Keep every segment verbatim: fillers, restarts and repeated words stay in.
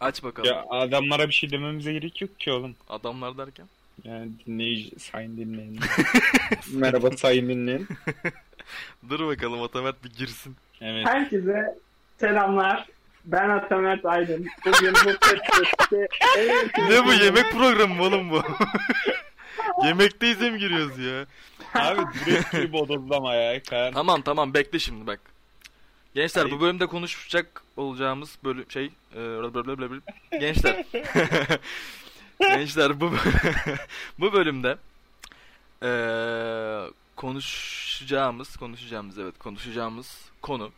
Aç bakalım. Ya adamlara bir şey dememize gerek yok ki oğlum. Adamlar derken? Yani dinleyici, sayın dinleyin. Merhaba sayın dinleyin. Dur bakalım Atamert bir girsin. Evet. Herkese selamlar. Ben Atamert Aydın. Bugün Nusret'te ne bu yemek programı mı oğlum bu? Yemekteyiz mi giriyoruz ya? Abi direkt gibi odazlama ya. Kar. Tamam tamam bekle şimdi bak. Gençler Hayır. bu bölümde konuşacak olacağımız bölüm şey e, gençler. Gençler bu bu bölümde e, konuşacağımız konuşacağımız evet konuşacağımız konu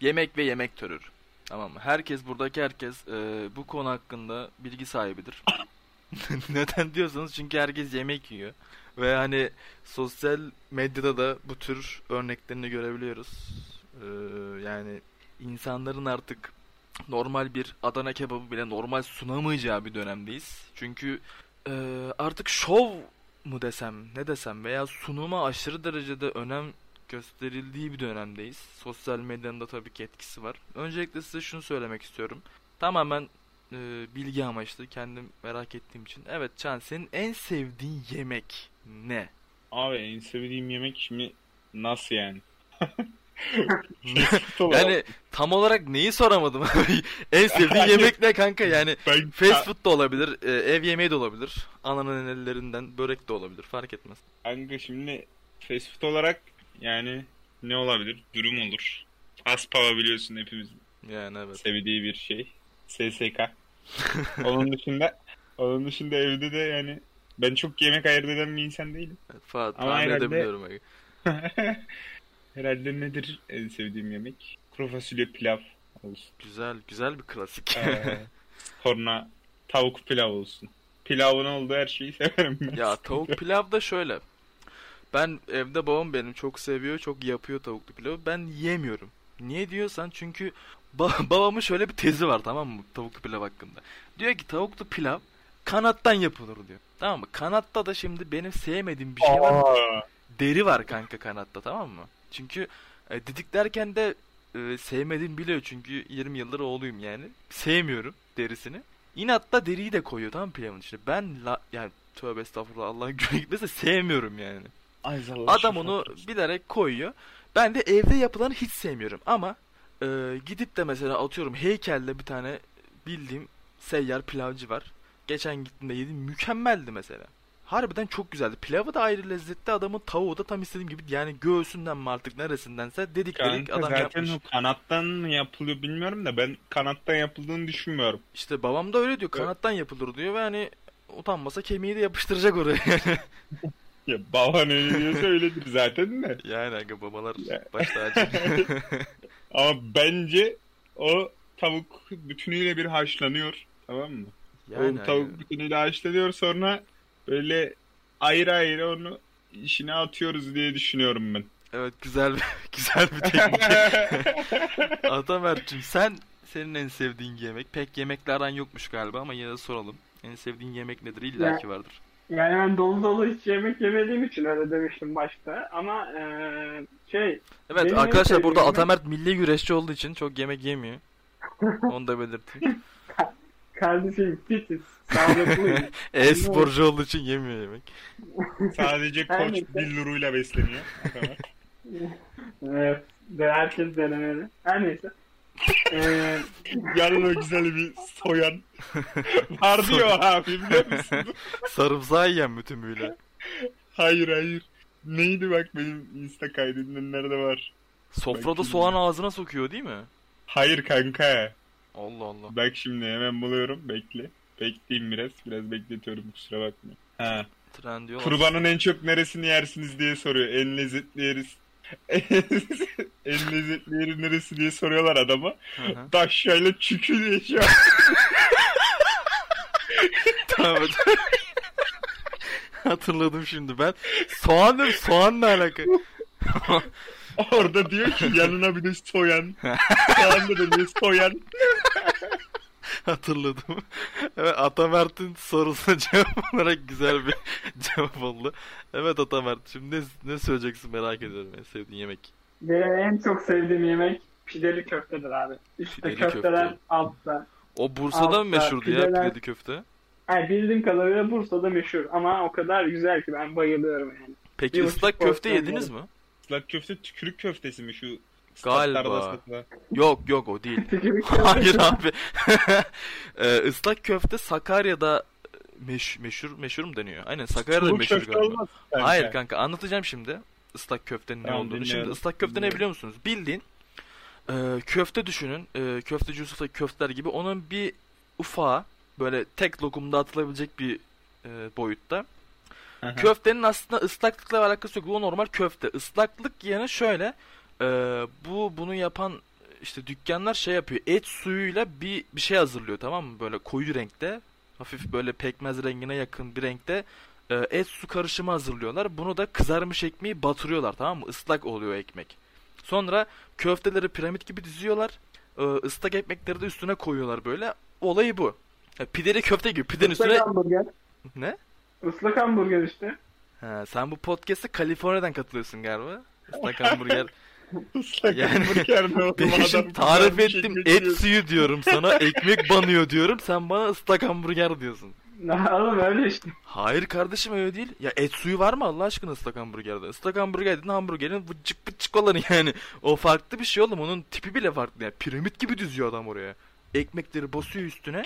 yemek ve yemek türü. Tamam mı? Herkes buradaki herkes e, bu konu hakkında bilgi sahibidir. Neden diyorsanız çünkü herkes yemek yiyor. Ve hani sosyal medyada da bu tür örneklerini görebiliyoruz. Ee, yani insanların artık normal bir Adana kebabı bile normal sunamayacağı bir dönemdeyiz. Çünkü e, artık şov mu desem ne desem veya sunuma aşırı derecede önem gösterildiği bir dönemdeyiz. Sosyal medyanın da tabii ki etkisi var. Öncelikle size şunu söylemek istiyorum. Tamamen e, bilgi amaçlı kendim merak ettiğim için. Evet Can, senin en sevdiğin yemek ne? Abi en sevdiğim yemek şimdi nasıl yani? Yani tam olarak neyi soramadım abi? En sevdiğin yemek ne kanka? Yani ben... fast food da olabilir, ev yemeği de olabilir, ananın ellerinden börek de olabilir, fark etmez. Kanka şimdi fast food olarak yani ne olabilir? Dürüm olur. Aspava biliyorsun hepimizin. Yani evet. Sevdiği bir şey. S S K. Onun dışında onun dışında evde de yani ben çok yemek ayırt eden bir insan değilim. Evet, Fuat, tahmin herhalde... edebiliyorum abi. Herhalde nedir en sevdiğim yemek? Kuru fasulye pilav olsun. Güzel, güzel bir klasik. Ee, sonra tavuk pilav olsun. Pilavın olduğu her şeyi severim ben. Ya tavuk pilav da şöyle. Ben evde babam benim çok seviyor, çok yapıyor tavuklu pilavı. Ben yiyemiyorum. Niye diyorsan çünkü ba- babamın şöyle bir tezi var, tamam mı, tavuklu pilav hakkında. Diyor ki tavuklu pilav kanattan yapılır diyor. Tamam mı? Kanatta da şimdi benim sevmediğim bir şey Aa. var. Deri var kanka kanatta, tamam mı? Çünkü e, dedik derken de e, sevmediğim biliyor çünkü yirmi yıldır oğluyum yani. Sevmiyorum derisini. İnatla deriyi de koyuyor tamam pilavın içine. Ben la, yani tövbe estağfurullah Allah'ın günü gitmese sevmiyorum yani. Ay, adam onu bilerek koyuyor. Ben de evde yapılanı hiç sevmiyorum ama e, gidip de mesela atıyorum Heykel'de bir tane bildiğim seyyar pilavcı var. Geçen gittiğimde yedim, mükemmeldi mesela. Harbiden çok güzeldi. Pilavı da ayrı lezzetli, adamın tavuğu da tam istediğim gibi. Yani göğsünden mi artık neresindense dedik kanka, dedik adam zaten yapmış. Zaten kanattan mı yapılıyor bilmiyorum da ben kanattan yapıldığını düşünmüyorum. İşte babam da öyle diyor. Kanattan yapılır diyor ve hani utanmasa kemiği de yapıştıracak oraya. Ya baban öyle diyorsa öyledir zaten de. Yani aga babalar başta acı. Ama bence o tavuk bütünüyle bir haşlanıyor. Tamam mı? Yani o tavuk yani bütünüyle haşlanıyor, sonra öyle ayrı ayrı onu işine atıyoruz diye düşünüyorum ben. Evet, güzel güzel bir teknik. Atamert'cim sen senin en sevdiğin yemek, pek yemekle aran yokmuş galiba ama yine de soralım. En sevdiğin yemek nedir? İlla ki vardır. Yani ben dolu dolu hiç yemek yemediğim için öyle demiştim başta ama e, şey. Evet arkadaşlar burada yemek... Atamert milli güreşçi olduğu için çok yemek yemiyor. Onu da belirteyim. Kardeşim titiz, sağlıklıyım. E-sporcu olduğu için yemiyor yemek. Sadece koç billuruyla besleniyor. Evet, herkes denemeli. Her neyse. Ee... Yarın o güzel bir soyan var diyor abi, biliyor musun? Sarımsağı yiyen mi tümüyle? Hayır hayır. Neydi bak benim Insta kaydımda nerede var? Sofrada bak, soğan şimdi ağzına sokuyor değil mi? Hayır kanka. Allah Allah. Bak şimdi hemen buluyorum. Bekle. Bekleyeyim biraz. Biraz bekletiyorum, kusura bakma. Ha. Kurbanın en çok neresini yersiniz diye soruyor. En lezzetli yeriz. En lezzetli yeri neresi diye soruyorlar adama. Taşyayla çükü diye şey yapıyor. Tamam. Hatırladım şimdi ben. Soğan değil mi? Soğanla alakalı. Orada diyor ki yanına bir de soyan. Yanında da bir soyan. Hatırladım. Evet, Atamert'in sorusuna cevap olarak güzel bir cevap oldu. Evet Atamert, şimdi ne, ne söyleyeceksin merak ediyorum. En sevdiğin yemek. Benim en çok sevdiğim yemek pideli köftedir abi. Üstte köfteden, köfte, altta. O Bursa'da Altta, mı meşhurdu pideler... ya pideli köfte? Yani bildiğim kadarıyla Bursa'da meşhur ama o kadar güzel ki ben bayılıyorum yani. Peki bir ıslak köfte yediniz mi? Islak köfte tükürük köftesi mi şu? Galiba. Yok yok o değil. Hayır abi. ee, ıslak köfte Sakarya'da meş, meşhur meşhur mu deniyor? Aynen Sakarya'da çubuk meşhur galiba. Hayır kanka anlatacağım şimdi ıslak köftenin ben ne olduğunu. Dinliyorum. Şimdi ıslak köfte dinliyorum. Ne biliyor musunuz? Bildiğin e, köfte düşünün. E, köfteci Yusuf'taki köfteler gibi onun bir ufağı böyle tek lokumda atılabilecek bir e, boyutta. Aha. Köftenin aslında ıslaklıkla alakası yok. Bu normal köfte. Islaklık yani şöyle e, bu bunu yapan işte dükkanlar şey yapıyor. Et suyuyla bir bir şey hazırlıyor, tamam mı? Böyle koyu renkte, hafif böyle pekmez rengine yakın bir renkte e, et su karışımı hazırlıyorlar. Bunu da kızarmış ekmeği batırıyorlar, tamam mı? Islak oluyor ekmek. Sonra köfteleri piramit gibi diziyorlar. E, ıslak ekmekleri de üstüne koyuyorlar böyle. Olayı bu. Pideli köfte gibi pidenin üstüne... Islak hamburger. Ne? Islak hamburger işte. Ha, sen bu podcast'e Kaliforniya'dan katılıyorsun galiba. Islak hamburger. Islak yani... hamburger ne oldu? Benim tarif ettim şey et suyu diyorum sana. Ekmek banıyor diyorum. Sen bana ıslak hamburger diyorsun. Oğlum öyle işte. Hayır kardeşim öyle değil. Ya et suyu var mı Allah aşkına ıslak hamburgerde? Islak hamburger dediğin hamburgerin vıcık vıcık olanı yani. O farklı bir şey oğlum. Onun tipi bile farklı. Yani piramit gibi düzüyor adam oraya. Ekmekleri basıyor üstüne.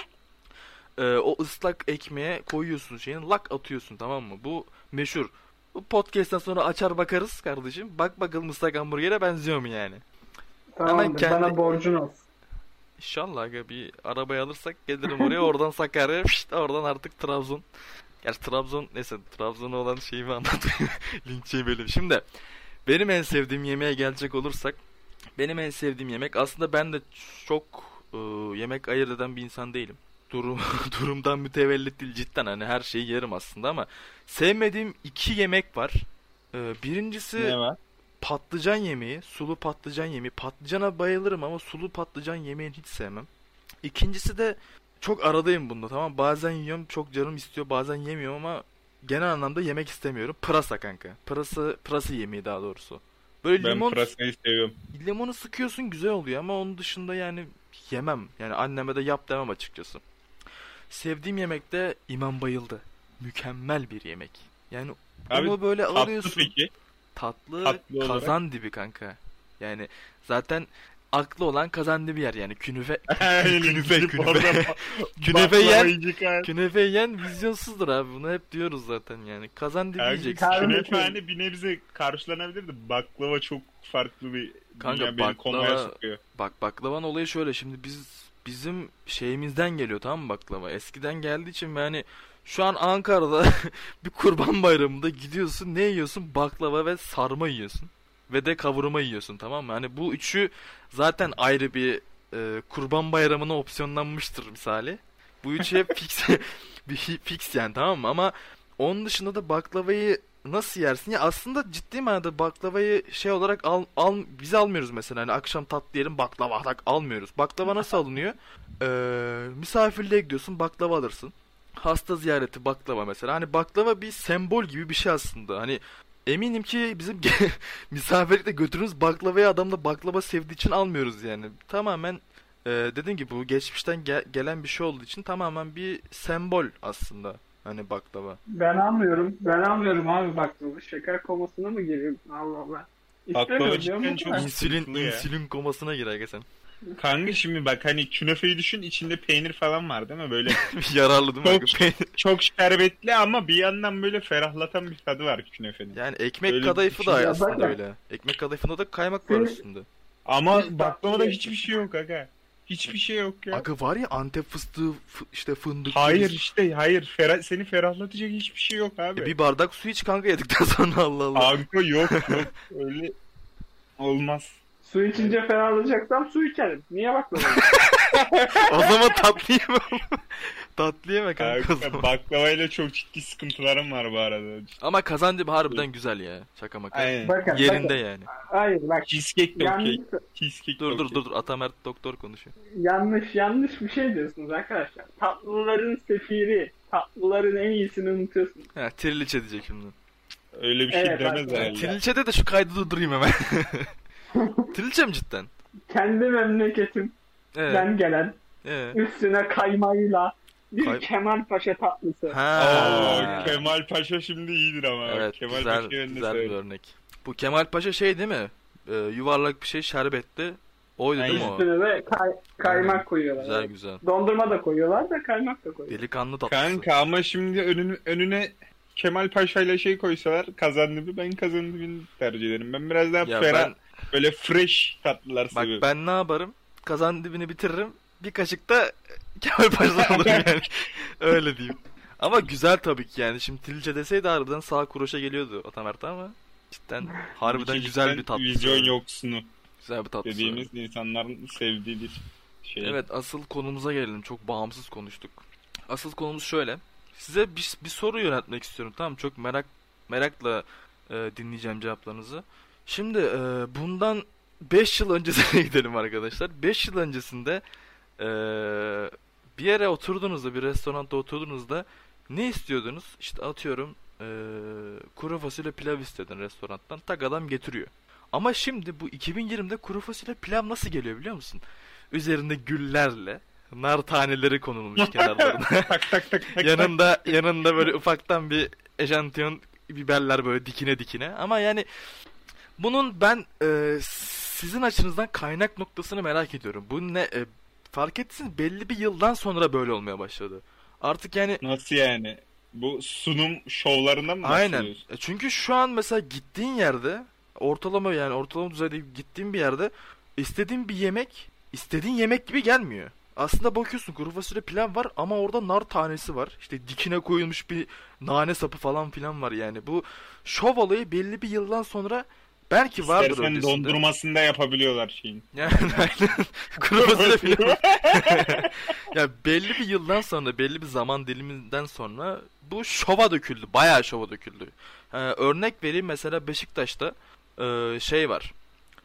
Ee, o ıslak ekmeğe koyuyorsun şeyini, lak atıyorsun, tamam mı? Bu meşhur. Bu podcast'ten sonra açar bakarız kardeşim. Bak bakalım ıslak hamburgere benziyor mu yani? Tamam kendi... bana borcun olsun. İnşallah aga, bir arabayı alırsak gelirim oraya, oradan Sakarya, pişt, oradan artık Trabzon. Gerçi Trabzon neyse, Trabzon'a olan şeyimi anlatmayayım. Linkçeyi bölüm. Şimdi benim en sevdiğim yemeğe gelecek olursak, benim en sevdiğim yemek, aslında ben de çok e, yemek ayırt eden bir insan değilim. Durum, durumdan mütevellit değil cidden, hani her şeyi yerim aslında ama sevmediğim iki yemek var. Ee, birincisi var? patlıcan yemeği, sulu patlıcan yemeği. Patlıcana bayılırım ama sulu patlıcan yemeğini hiç sevmem. İkincisi de çok aradayım bunda, tamam, bazen yiyorum çok canım istiyor, bazen yemiyorum ama genel anlamda yemek istemiyorum. Pırasa kanka, pırasa, pırasa yemeği daha doğrusu. Böyle ben limon, pırasayı seviyorum. Limonu sıkıyorsun güzel oluyor ama onun dışında yani yemem. Yani anneme de yap demem açıkçası. Sevdiğim yemek de imam bayıldı. Mükemmel bir yemek. Yani abi, onu böyle tatlı alıyorsun. Peki. Tatlı, tatlı kazan olarak. Dibi kanka. Yani zaten aklı olan kazan dibi yer yani. Künefe, künefe, künefe. künefe yen, künefe yen vizyonsuzdur abi. Bunu hep diyoruz zaten yani. Kazan dibi yiyeceksin. Künefe hani bir nebze karşılanabilirdi. Baklava çok farklı bir kanka, yani beni komaya sokuyor. Bak baklavanın olayı şöyle. Şimdi biz bizim şeyimizden geliyor, tamam mı, baklava? Eskiden geldiği için yani şu an Ankara'da bir Kurban Bayramı'nda gidiyorsun, ne yiyorsun? Baklava ve sarma yiyorsun. Ve de kavurma yiyorsun, tamam mı? Hani bu üçü zaten ayrı bir e, Kurban Bayramı'na opsiyonlanmıştır misali. Bu üçü hep fix, bir fix yani, tamam mı? Ama onun dışında da baklavayı nasıl yersin? Ya aslında ciddi manada baklavayı şey olarak al, al biz almıyoruz mesela. Hani akşam tatlı yiyelim baklava olarak almıyoruz. Baklava nasıl alınıyor? Ee, misafirliğe gidiyorsun baklava alırsın. Hasta ziyareti baklava mesela. Hani baklava bir sembol gibi bir şey aslında. Hani eminim ki bizim misafirlikte götürürüz baklavayı, adam da baklava sevdiği için almıyoruz yani. Tamamen e, dediğim gibi bu geçmişten ge- gelen bir şey olduğu için tamamen bir sembol aslında. Hani baklava. Ben anlıyorum. Ben anlıyorum abi baklava. Şeker komasına mı giriyor? Allah Allah. Baklava cidden çok insülin, insülin komasına girer geçen. Kanka şimdi bak hani künefeyi düşün, içinde peynir falan var değil mi? Böyle yararlı değil mi? Çok, çok şerbetli ama bir yandan böyle ferahlatan bir tadı var künefenin. Yani ekmek böyle kadayıfı da aslında öyle. Ekmek kadayıfında da kaymak var üstünde. Ama baklavada hiçbir şey yok aga. Hiçbir şey yok ya. Aga var ya Antep fıstığı, f- işte fındık. Hayır gibi. işte hayır. Ferah, seni ferahlatacak hiçbir şey yok abi. E bir bardak su iç kanka yedikten sonra, Allah Allah. Kanka yok yok. Öyle olmaz. Su içince ferahlatacaksam su içerim. Niye baklava? O zaman tatlı yeme. Tatlı yeme kanka, kanka o zaman. Baklavayla çok ciddi sıkıntılarım var bu arada. Ama kazancım harbiden evet. Güzel ya. Şaka maka. Aynen. Bakın, yerinde bakın. Yani. Hayır bak. Cheesecake de okey. Cheesecake dur, dur dur dur. Atamert doktor konuşuyor. Yanlış yanlış bir şey diyorsunuz arkadaşlar. Tatlıların sefiri. Tatlıların en iyisini unutuyorsunuz. Ha, triliç edecek şimdi. Öyle bir şey evet, demez herhalde. Triliçede de şu kaydı durdurayım hemen. Triliçe mi cidden? Kendi memleketim. Evet. Ben gelen Ee? Üstüne kaymayla bir Kay... Kemal Paşa tatlısı. Oo, Kemal Paşa şimdi iyidir ama. Evet, Kemal güzel, güzel bir örnek. Bu Kemal Paşa şey değil mi? Ee, yuvarlak bir şey şerbetli. Oydu yani değil mi o? Üstüne de kay, kaymak yani, koyuyorlar. Güzel güzel. Dondurma da koyuyorlar da kaymak da koyuyorlar. Delikanlı tatlısı. Kanka ama şimdi önün, önüne Kemal Paşa ile şey koysalar kazandibi, ben kazandibini tercih ederim. Ben biraz daha ferah ben... böyle fresh tatlılar seviyorum. Bak ben ne yaparım? Kazandibini bitiririm. Bir kaşık da Kemal Paşa'dan alırım yani. Öyle diyeyim. Ama güzel tabii ki yani. Şimdi Tilce deseydi harbiden sağ kuroşa geliyordu Atamert'e ama cidden harbiden güzel bir tatlısı. Vizyon yoksunu. Güzel bir tatlısı. Dediğimiz insanların sevdiği bir şey. Evet, asıl konumuza gelelim. Çok bağımsız konuştuk. Asıl konumuz şöyle. Size bir, bir soru yöneltmek istiyorum, tamam mı? Çok merak merakla e, dinleyeceğim cevaplarınızı. Şimdi e, bundan beş yıl öncesine gidelim arkadaşlar. beş yıl öncesinde e, bir yere oturduğunuzda, bir restoranda oturduğunuzda ne istiyordunuz? İşte atıyorum e, kuru fasulye pilav istedin restorandan. Tak adam getiriyor. Ama şimdi bu iki bin yirmide kuru fasulye pilav nasıl geliyor biliyor musun? Üzerinde güllerle nar taneleri konulmuş kenarlarına. tak, tak, tak, tak, yanında yanında böyle ufaktan bir eşantiyon biberler böyle dikine dikine. Ama yani bunun ben e, sizin açınızdan kaynak noktasını merak ediyorum. Bu ne? E, fark etsin, belli bir yıldan sonra böyle olmaya başladı. Artık yani. Nasıl yani? Bu sunum şovlarından mı bahsediyorsun? Aynen. Çünkü şu an mesela gittiğin yerde ortalama yani ortalama düzeyde gittiğin bir yerde istediğin bir yemek istediğin yemek gibi gelmiyor. Aslında bakıyorsun kuru fasulye pilav var ama orada nar tanesi var. İşte dikine koyulmuş bir nane sapı falan filan var yani. Bu şov olayı belli bir yıldan sonra belki vardır öncesinde. İstersen dondurmasında yapabiliyorlar şeyin. Yani aynen. Kuru fasulye pilav. Ya belli bir yıldan sonra, belli bir zaman diliminden sonra bu şova döküldü. Bayağı şova döküldü. Ee, örnek vereyim mesela Beşiktaş'ta e, şey var.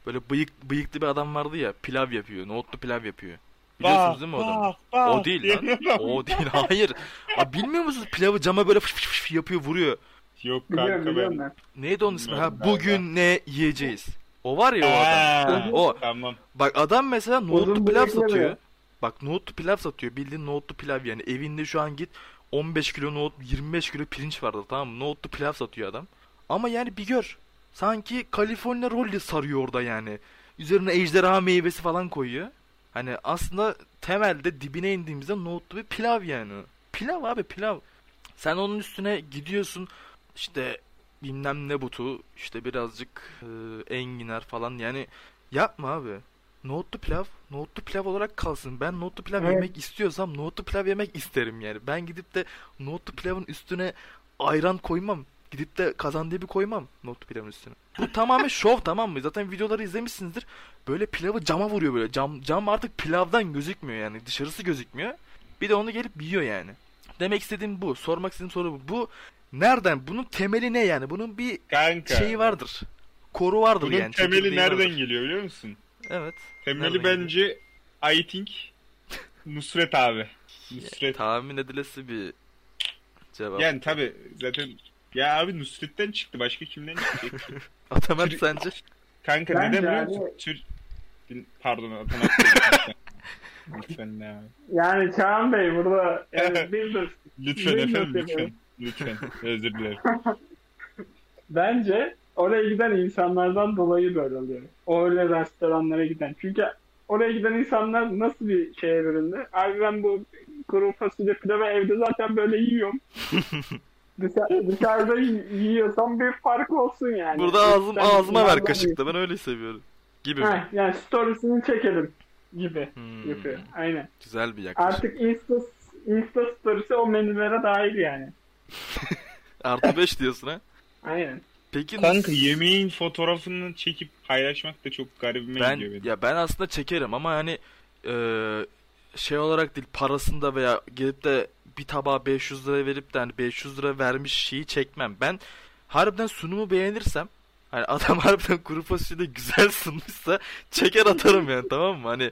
Böyle bıyık, bıyıklı bir adam vardı ya, pilav yapıyor. Nohutlu pilav yapıyor. Biliyorsunuz değil mi adamı? O değil lan. O değil. Hayır. Abi bilmiyor musunuz? Pilavı cama böyle fış fış fış yapıyor, vuruyor. Yok kanka ben. Neydi onun ismi? Ha, bugün ne yiyeceğiz? O var ya o adam. O. Tamam. Bak adam mesela nohutlu pilav satıyor. Bak nohutlu pilav satıyor. Bildiğin nohutlu pilav yani. Evinde şu an git on beş kilo nohut, yirmi beş kilo pirinç vardı, tamam mı? Nohutlu pilav satıyor adam. Ama yani bir gör. Sanki California Roll'le sarıyor orada yani. Üzerine ejderha meyvesi falan koyuyor. Hani aslında temelde dibine indiğimizde nohutlu bir pilav yani. Pilav abi pilav. Sen onun üstüne gidiyorsun işte bilmem ne butu, işte birazcık e, enginar falan yani yapma abi. Nohutlu pilav, nohutlu pilav olarak kalsın. Ben nohutlu pilav evet. yemek istiyorsam nohutlu pilav yemek isterim yani. Ben gidip de nohutlu pilavın üstüne ayran koymam. Gidip de kazandibi koymam nohutlu pilavın üstüne. Bu tamamen şov, tamam mı? Zaten videoları izlemişsinizdir. Böyle pilavı cama vuruyor böyle. Cam cam artık pilavdan gözükmüyor yani. Dışarısı gözükmüyor. Bir de onu gelip yiyor yani. Demek istediğim bu. Sormak istediğim soru bu. Bu nereden? Bunun temeli ne yani? Bunun bir kanka, şeyi vardır. Koru vardır bunun yani. Bunun temeli nereden vardır. Geliyor biliyor musun? Evet. Temeli bence I think Nusret abi. Nusret. Ya, tahmin edilesi bir cevap. Yani tabii zaten ya abi Nusret'ten çıktı. Başka kimden çıktı? Atamert Tür- sence? Kanka ben neden biliyor musun? Abi... Tür... Pardon Atamert. Lütfen ne abi? Yani Çağan Bey burada yani bildir. Lütfen bildir efendim lütfen. Lütfen. Özür dilerim. Bence oraya giden insanlardan dolayı böyle oluyor. O öyle restoranlara giden. Çünkü oraya giden insanlar nasıl bir şeye bölündü? Abi ben bu kuru fasulye pilavı evde zaten böyle yiyorum. Dışarı, dışarıda yiyorsam bir fark olsun yani. Burada ağzım, ben, ağzıma ver kaşıkta. Ben öyle seviyorum. Gibi Heh, mi? Yani storiesini çekelim gibi hmm. yapıyor. Aynen. Güzel bir yaklaşım. Artık Insta, Insta storiesi o menülere dahil yani. Artı beş diyorsun ha? Aynen. Peki kanka nasıl... yemeğin fotoğrafını çekip paylaşmak da çok garibime ben, gidiyor benim. Ya ben aslında çekerim ama hani e, şey olarak değil, parasında veya gelip de bir tabağa beş yüz lira verip de hani beş yüz lira vermiş şeyi çekmem. Ben harbiden sunumu beğenirsem, hani adam harbiden kuru fasulye güzel sunmuşsa çeker atarım yani, tamam mı? Hani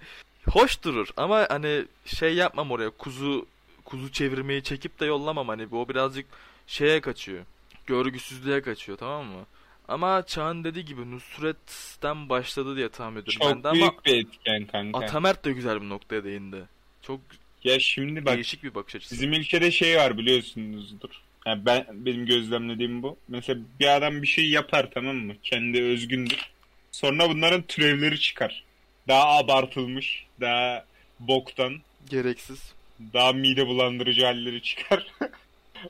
hoş durur ama hani şey yapmam, oraya kuzu kuzu çevirmeyi çekip de yollamam, hani bu o birazcık şeye kaçıyor. Görgüsüzlüğe kaçıyor, tamam mı? Ama Çağ'ın dediği gibi Nusret'ten başladı diye tahmin ediyorum. Çok ben de büyük ama bir etken kanka. Atamert de güzel bir noktaya değindi. Çok ya şimdi bak, değişik bir bakış açısı. Bizim ülkede şey var, biliyorsunuzdur. Yani ben, benim gözlemlediğim bu. Mesela bir adam bir şey yapar, tamam mı? Kendi özgündür. Sonra bunların türevleri çıkar. Daha abartılmış, daha boktan, gereksiz, daha mide bulandırıcı halleri çıkar.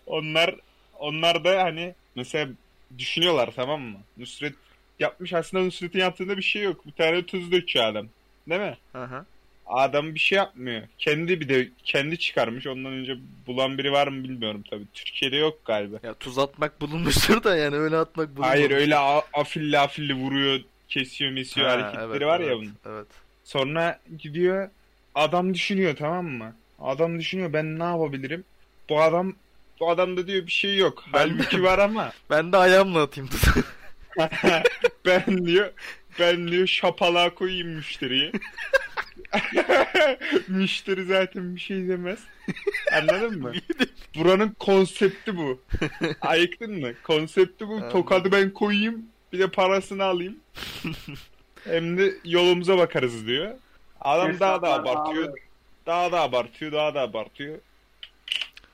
onlar onlar da hani mesela düşünüyorlar, tamam mı? Nusret yapmış, aslında Nusret'in yaptığında bir şey yok. Bir tane tuz döküyor adam. Değil mi? Hı hı. Adam bir şey yapmıyor. Kendi bir de kendi çıkarmış. Ondan önce bulan biri var mı bilmiyorum tabii. Türkiye'de yok galiba. Ya tuz atmak bulunmuştur da yani öyle atmak bulunmuş. Hayır, öyle afilli afilli vuruyor, kesiyor, mesiyor ha, hareketleri evet, var evet, ya bunun. Evet. Sonra gidiyor adam düşünüyor, tamam mı? Adam düşünüyor, ben ne yapabilirim? Bu adam bu adamda diyor bir şey yok. Halbuki var ama. Ben de ayağımla atayım tuzu. ben diyor ben diyor şapalağa koyayım müşteriyi. Müşteri zaten bir şey demez. Anladın mı? Buranın konsepti bu. Ayıktın mı? Konsepti bu. Tokadı ben koyayım, bir de parasını alayım. Hem de yolumuza bakarız diyor. Adam daha da abartıyor. Daha da abartıyor, daha da abartıyor.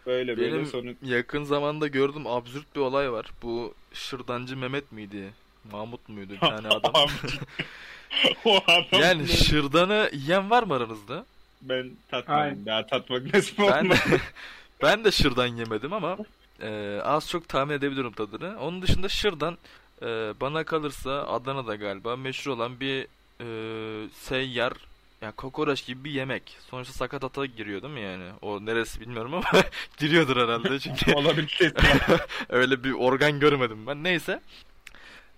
Böyle benim böyle sonu. Yakın zamanda gördüm, absürt bir olay var. Bu şırdancı Mehmet miydi? Mahmut muydu? Bir tane adam. Yani şırdanı yiyen var mı aranızda? Ben tatmadım. Daha tatmak nasip olmadı. Ben, ben de şırdan yemedim ama e, az çok tahmin edebiliyorum tadını. Onun dışında şırdan e, bana kalırsa Adana'da galiba meşhur olan bir e, seyyar, yani kokoreç gibi bir yemek. Sonuçta sakatata giriyor değil mi yani? O neresi bilmiyorum ama giriyordur herhalde çünkü. Olabilir. Öyle bir organ görmedim ben. Neyse.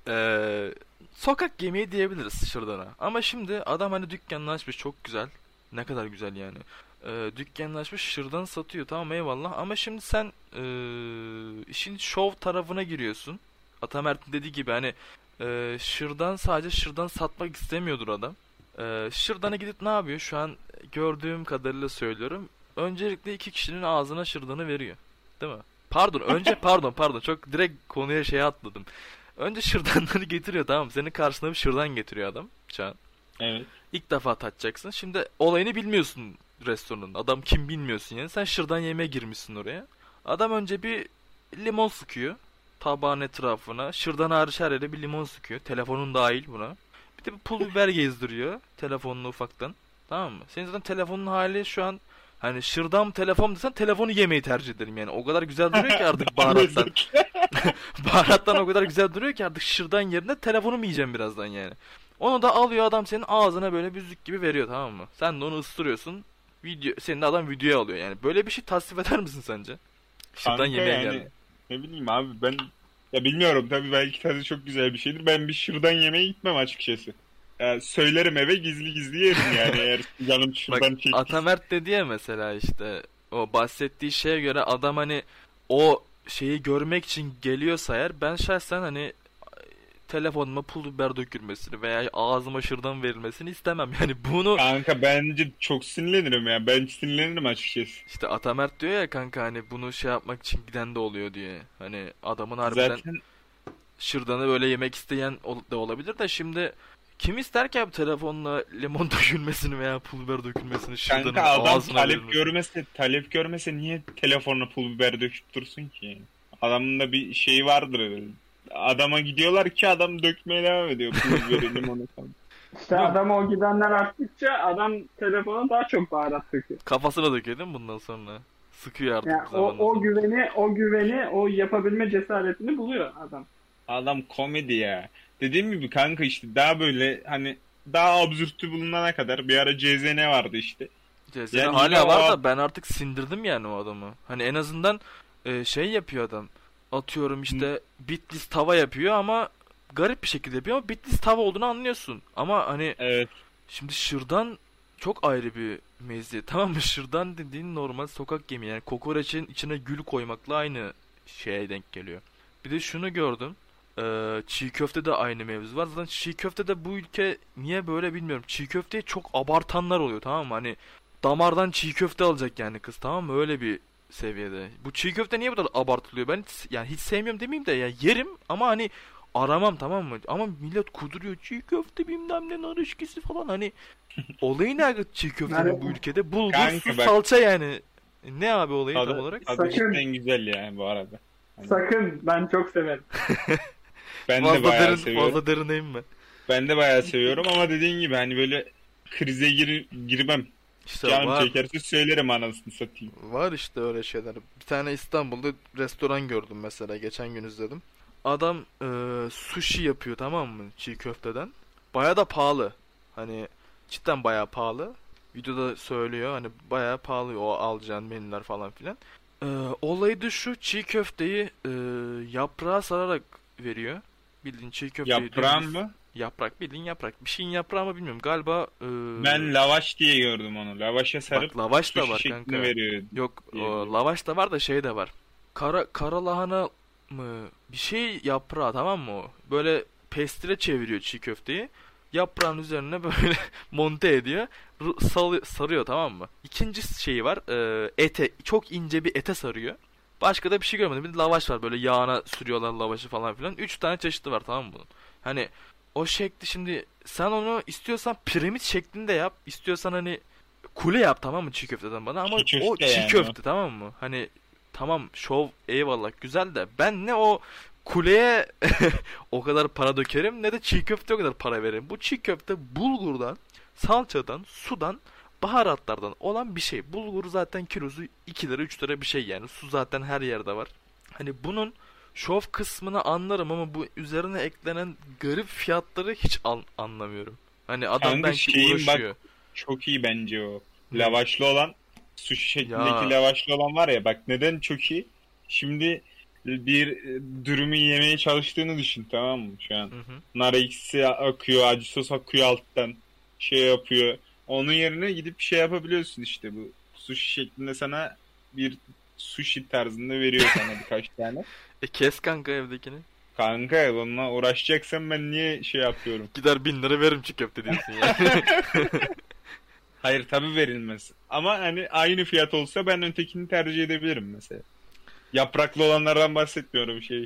Eee... Sokak yemeği diyebiliriz şırdana. Ama şimdi adam hani dükkanını açmış, çok güzel. Ne kadar güzel yani. Ee, dükkanını açmış, şırdan satıyor, tamam eyvallah. Ama şimdi sen ee, işin şov tarafına giriyorsun. Atamert'in dediği gibi hani ee, şırdan sadece şırdan satmak istemiyordur adam. Ee, şırdana gidip ne yapıyor? Şu an gördüğüm kadarıyla söylüyorum. Öncelikle iki kişinin ağzına şırdanı veriyor. Değil mi? Pardon önce pardon pardon çok direkt konuya şeye atladım. Önce şırdanları getiriyor, tamam. Senin karşısına bir şırdan getiriyor adam. Can. Evet. İlk defa tatacaksın. Şimdi olayını bilmiyorsun restoranın. Adam kim bilmiyorsun yani. Sen şırdan yemeğe girmişsin oraya. Adam önce bir limon sıkıyor. Tabağın etrafına. Şırdan hariç her yere bir limon sıkıyor. Telefonun dahil buna. Bir de bir pul biber gezdiriyor. Telefonunu ufaktan. Tamam mı? Senin zaten telefonun hali şu an... Hani şırdan telefon desen telefonu yemeyi tercih ederim yani. O kadar güzel duruyor ki artık baharattan. Baharattan o kadar güzel duruyor ki artık şırdan yerine telefonu mu yiyeceğim birazdan yani. Onu da alıyor adam, senin ağzına böyle büzük gibi veriyor, tamam mı? Sen de onu ısırıyorsun. Video, senin de adam videoya alıyor yani. Böyle bir şey tasvip eder misin sence? Şırdan yemeğe yani, geldi. Ne bileyim abi ben... Ya bilmiyorum tabii, belki tadı çok güzel bir şeydir. Ben bir şırdan yemeğe gitmem açıkçası. Yani söylerim eve, gizli gizli yerim yani eğer canım şuradan çekmiş. Atamert dedi ya mesela, işte o bahsettiği şeye göre adam hani o şeyi görmek için geliyorsa eğer, ben şahsen hani telefonuma pul biber dökülmesini veya ağzıma şırdan verilmesini istemem yani bunu. Kanka bence çok sinirlenirim ya, ben sinirlenirim açıkçası. İşte Atamert diyor ya kanka, hani bunu şey yapmak için giden de oluyor diye, hani adamın harbiden zaten... şırdanı böyle yemek isteyen da olabilir de şimdi... Kim ister ki abi telefonla limon dökülmesini veya pul biber dökülmesini şırdanın ağzına verilmesini? Kanka adam talep verilmesi. görmese, talep görmese niye telefonla pul biber döküp dursun ki? Adamın da bir şeyi vardır öyle. Adama gidiyorlar ki adam dökmeye devam ediyor pul biberi, limonu falan. İşte adama o gidenler arttıkça adam telefona daha çok baharat döküyor. Kafasına döküyor değil mi bundan sonra? Sıkıyor artık. Yani o, o güveni, o güveni, o yapabilme cesaretini buluyor adam. Adam komedi ya. Dediğim gibi kanka işte daha böyle hani daha absürtü bulunana kadar, bir ara C Z N vardı işte. C Z N yani hala var da ben artık sindirdim yani o adamı. Hani en azından e, şey yapıyor adam. Atıyorum işte Hı. Bitlis tava yapıyor ama garip bir şekilde yapıyor ama Bitlis tava olduğunu anlıyorsun. Ama hani evet. Şimdi şırdan çok ayrı bir meziyet, tamam mı? Şırdan dediğin normal sokak yemeği yani kokoreçin içine gül koymakla aynı şeye denk geliyor. Bir de şunu gördüm. Ee, çiğ köfte de aynı mevzu var. Zaten çiğ köfte de bu ülke niye böyle bilmiyorum. Çiğ köfteyi çok abartanlar oluyor, tamam mı? Hani damardan çiğ köfte alacak yani kız, tamam mı? Öyle bir seviyede. Bu çiğ köfte niye bu kadar abartılıyor? Ben hiç, yani hiç sevmiyorum demeyeyim de ya yani yerim ama hani aramam, tamam mı? Ama millet kuduruyor, çiğ köfte bilmem ne narışkisi falan, hani olayı nerede çiğ köfte bu ülkede? Bulgur, su, salça yani. Ne abi olayı adı, tam olarak? Adı cidden güzel yani bu arada. Hani... Sakın, ben çok severim. Ben de bayağı seviyorum. Fazla derineyim ben. Ben de bayağı seviyorum ama dediğin gibi hani böyle krize gir, girmem. İşte canım çekerse söylerim anasını satayım. Var işte öyle şeyler. Bir tane İstanbul'da restoran gördüm mesela, geçen gün izledim. Adam e, sushi yapıyor, tamam mı, çiğ köfteden. Bayağı da pahalı. Hani cidden bayağı pahalı. Videoda söylüyor hani bayağı pahalı o alacağın menüler falan filan. E, olayı da şu, çiğ köfteyi e, yaprağa sararak veriyor. Bildiğin çiğ köfteyi. Yaprağın mı? Yaprak, bildiğin yaprak. Bir şeyin yaprağı mı bilmiyorum. Galiba e... ben lavaş diye gördüm onu. Lavaşa sarıp. Bak, lavaş da var kanka. Veriyor. Yok, o, lavaş da var da şey de var. Kara kara lahana mı? Bir şey yaprağı, tamam mı o? Böyle pestire çeviriyor çiğ köfteyi. Yaprağın üzerine böyle monte ediyor. Sal- sarıyor, tamam mı? İkinci şeyi var. E, ete, çok ince bir ete sarıyor. Başka da bir şey görmedim. Bir de lavaş var, böyle yağına sürüyorlar lavaşı falan filan. Üç tane çeşidi var, tamam mı bunun? Hani o şekli, şimdi sen onu istiyorsan piramit şeklinde yap, istiyorsan hani kule yap, tamam mı çiğ köfteden bana, ama çiğ o çiğ yani köfte o. Tamam mı? Hani tamam, şov eyvallah güzel de ben ne o kuleye o kadar para dökerim ne de çiğ köfte o kadar para veririm. Bu çiğ köfte bulgurdan, salçadan, sudan, baharatlardan olan bir şey. Bulgur zaten kilosu iki lira üç lira bir şey yani, su zaten her yerde var. Hani bunun şov kısmını anlarım ama bu üzerine eklenen garip fiyatları hiç an- anlamıyorum. Hani adam belki uğraşıyor. Bak, çok iyi bence o. Lavaşlı olan, sushi şeklindeki ya. Lavaşlı olan var ya, bak neden çok iyi? Şimdi bir dürümü yemeye çalıştığını düşün, tamam mı şu an? Hı hı. Nar ekşisi akıyor, acı sos akıyor alttan. Şey yapıyor. Onun yerine gidip şey yapabiliyorsun işte, bu sushi şeklinde sana bir sushi tarzında veriyor sana birkaç tane. E kes kanka evdekini. Kanka onunla uğraşacaksan ben niye şey yapıyorum? Gider bin lira veririm çiğ köfte diyorsun yani. Hayır tabii verilmez. Ama hani aynı fiyat olsa ben ötekini tercih edebilirim mesela. Yapraklı olanlardan bahsetmiyorum şey.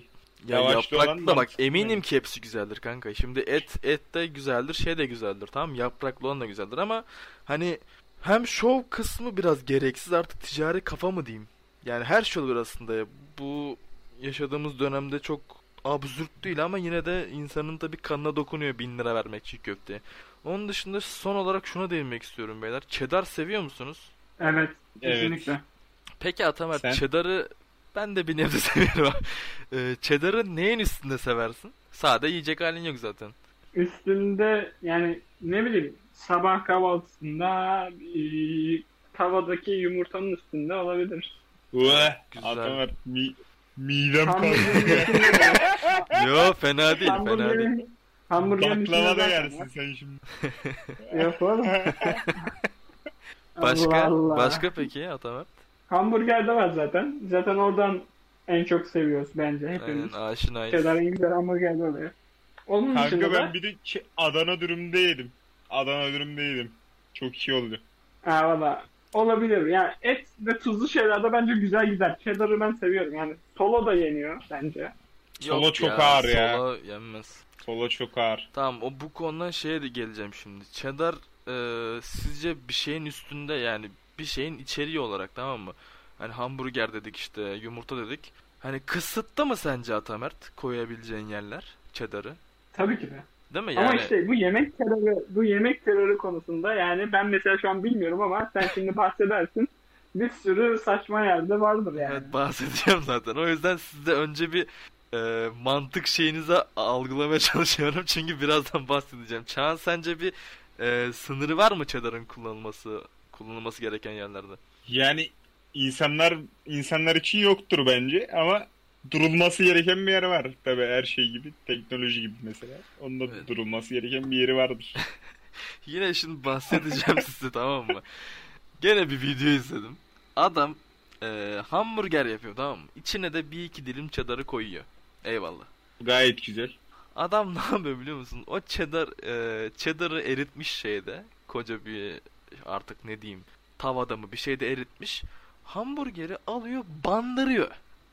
Ya yavaşlı yapraklı da bak eminim ki hepsi güzeldir kanka. Şimdi et et de güzeldir, şey de güzeldir, tamam mı? Yapraklı olan da güzeldir ama hani hem şov kısmı biraz gereksiz, artık ticari kafa mı diyeyim? Yani her şey olur aslında ya. Bu yaşadığımız dönemde çok absürt değil ama yine de insanın tabii kanına dokunuyor bin lira vermek çiğ köfteye. Onun dışında son olarak şuna değinmek istiyorum beyler. Cheddar seviyor musunuz? Evet, kesinlikle. Evet. Peki Atamert, sen? Cheddar'ı ben de bir nebze seviyorum. Cheddar'ı neyin üstünde seversin? Sade yiyecek halin yok zaten. Üstünde yani ne bileyim, sabah kahvaltısında tavadaki yumurtanın üstünde olabilir. Uuu Atamert mi... Midem kalkıyor. Yo fena değil, fena değil. Baklava da yersin ya. Sen şimdi. Yok oğlum. Başka? Allah. Başka peki Atamert? Hamburger de var zaten. Zaten oradan en çok seviyoruz bence hepimiz. Aynen, aşinayız. Kadar en güzel hamburger de oluyor. Onun kanka dışında ben da... bir de Adana dürümde yedim. Adana dürümde yedim. Çok iyi oldu. Ha valla. Olabilir. Yani et ve tuzlu şeylerde bence güzel gider. Cheddar'ı ben seviyorum. Yani solo da yeniyor bence. Solo çok ya, ağır ya. Solo yenmez. Solo çok ağır. Tamam, o bu konudan şeye de geleceğim şimdi. Cheddar e, sizce bir şeyin üstünde, yani bir şeyin içeriği olarak, tamam mı? Hani hamburger dedik işte, yumurta dedik. Hani kısıtlı mı sence Atamert koyabileceğin yerler cheddar'ı? Tabii ki de. Değil mi? Yani... Ama işte bu yemek terörü, bu yemek terörü konusunda yani ben mesela şu an bilmiyorum ama sen şimdi bahsedersin. Bir sürü saçma yerde vardır yani. Evet, bahsedeceğim zaten. O yüzden sizde önce bir e, mantık şeyinize algılamaya çalışıyorum. Çünkü birazdan bahsedeceğim. Çağan, sence bir e, sınırı var mı cheddar'ın kullanılması, kullanılması gereken yerlerde? Yani insanlar insanlar için yoktur bence ama durulması gereken bir yeri var. Tabii her şey gibi, teknoloji gibi mesela. Onda evet. Durulması gereken bir yeri vardır. Yine şimdi bahsedeceğim size, tamam mı? Gene bir video izledim. Adam e, hamburger yapıyor, tamam mı? İçine de bir iki dilim cheddar'ı koyuyor. Eyvallah. Gayet güzel. Adam ne yapıyor biliyor musun? O cheddar, e, cheddar'ı eritmiş şeyde. Koca bir artık ne diyeyim, tavada mı bir şeyde eritmiş. Hamburgeri alıyor, bandırıyor.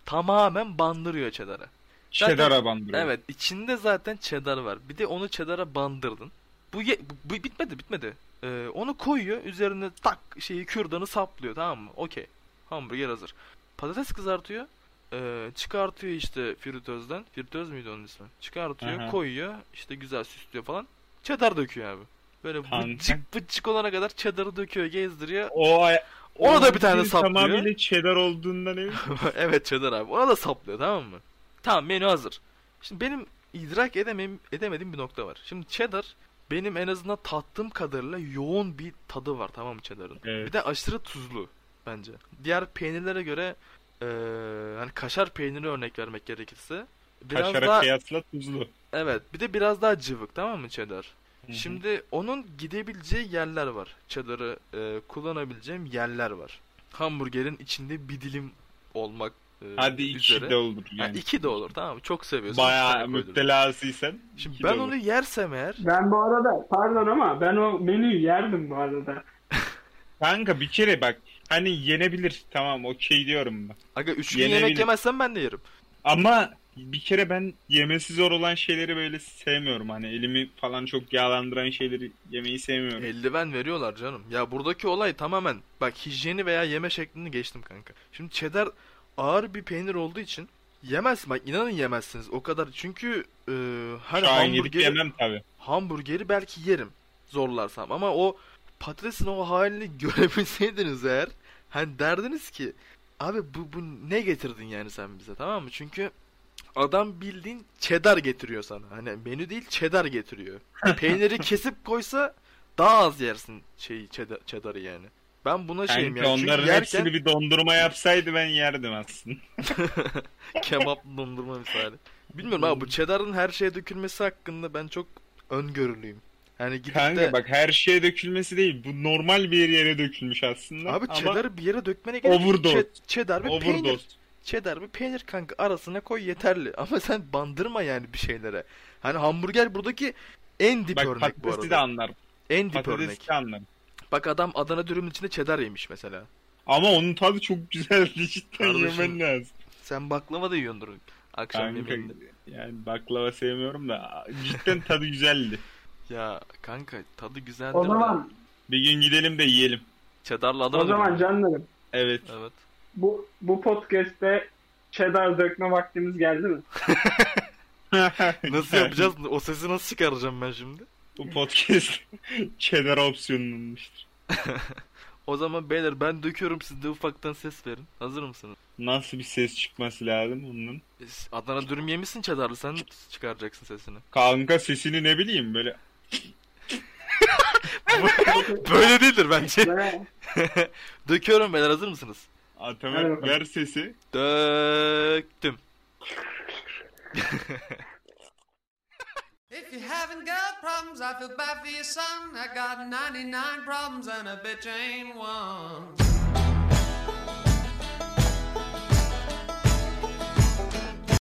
Tamamen bandırıyor cheddar'ı. Zaten, cheddar'a bandırıyor. Evet, içinde zaten cheddar var. Bir de onu cheddar'a bandırdın. Bu, ye, bu, bu bitmedi bitmedi. Ee, onu koyuyor, üzerine tak şeyi kürdanı saplıyor, tamam mı? Okey. Hamburger hazır. Patates kızartıyor. Ee, çıkartıyor işte fritözden. Fritöz müydü onun ismi? Çıkartıyor, aha, koyuyor. İşte güzel süslüyor falan. Cheddar döküyor abi. Böyle bıçık bıçık olana kadar cheddar'ı döküyor, gezdiriyor. O ona da bir tane saplıyor. Tamamıyla cheddar olduğundan emin misin? Evet, cheddar abi. Ona da saplıyor, tamam mı? Tamam, menü hazır. Şimdi benim idrak edemem, edemediğim bir nokta var. Şimdi cheddar benim en azından tattığım kadarıyla yoğun bir tadı var, tamam mı cheddar'ın? Evet. Bir de aşırı tuzlu bence. Diğer peynirlere göre e, hani kaşar peyniri örnek vermek gerekirse biraz kaşara daha kıyasla tuzlu. Evet, bir de biraz daha cıvık, tamam mı cheddar? Hı-hı. Şimdi onun gidebileceği yerler var. Cheddar'ı e, kullanabileceğim yerler var. Hamburgerin içinde bir dilim olmak hadi iki üzere de olur yani. Yani iki de olur, tamam mı? Çok seviyorsun. Bayağı müptelasıysan. Şimdi ben onu yersem eğer. Ben bu arada pardon ama ben o menüyü yerdim bu arada. Kanka bir kere bak hani yenebilir, tamam okey diyorum ben. Aga üç gün yemek yemezsem ben de yerim. Ama bir kere ben yemesi zor olan şeyleri böyle sevmiyorum. Hani elimi falan çok yağlandıran şeyleri yemeyi sevmiyorum. Eldiven veriyorlar canım. Ya buradaki olay tamamen bak hijyeni veya yeme şeklini geçtim kanka. Şimdi cheddar ağır bir peynir olduğu için yemez, bak inanın yemezsiniz o kadar. Çünkü e, hani hamburgeri yemem tabii. Hamburgeri belki yerim zorlarsam ama o patatesin o halini görebilseydiniz eğer hani derdiniz ki abi bu, bu ne getirdin yani sen bize, tamam mı? Çünkü adam bildiğin cheddar getiriyor sana. Hani menü değil, cheddar getiriyor. Peyniri kesip koysa daha az yersin şeyi cheddar, cheddar'ı yani. Ben buna yani şeyim ya. Yani. Onların yerken hepsini bir dondurma yapsaydı ben yerdim aslında. Kebaplı dondurma misali. Bilmiyorum abi, bu cheddar'ın her şeye dökülmesi hakkında ben çok öngörülüyüm. Yani gidip kanka de bak her şeye dökülmesi değil. Bu normal bir yere dökülmüş aslında. Abi cheddar'ı bir yere dökmene gerek yok. Overdose. Cheddar bir peynir. Cheddar bir peynir kanka, arasına koy yeterli. Ama sen bandırma yani bir şeylere. Hani hamburger buradaki en dip bak, örnek bu arada. Bak patatesi de anlarım. En dip patatesi örnek. Patatesi de anlarım. Bak adam Adana dürümün içinde cheddar yemiş mesela. Ama onun tadı çok güzel. Cidden yemen lazım. Sen baklava da yiyordur akşam yemeğinde. Yani baklava sevmiyorum da cidden tadı güzeldi. Ya kanka tadı güzeldi. O zaman bir gün gidelim de yiyelim. Cheddar'la Adana. O zaman dürüm canlarım. Evet. Evet. Bu bu podcast'te cheddar dökme vaktimiz geldi mi? Nasıl yapacağız? O sesi nasıl çıkaracağım ben şimdi? Bu podcast cheddar opsiyonlanmıştır. O zaman beyler ben döküyorum, siz de ufaktan ses verin. Hazır mısınız? Nasıl bir ses çıkması lazım onun? Adana dürüm yemişsin cheddar'lı, sen çıkaracaksın sesini. Kanka sesini ne bileyim böyle. Böyle değildir bence. Döküyorum beyler, hazır mısınız? Atamert ver sesi. Döktüm. If you haven't got problems, I feel bad for your son. I got ninety-nine problems and a bitch ain't one.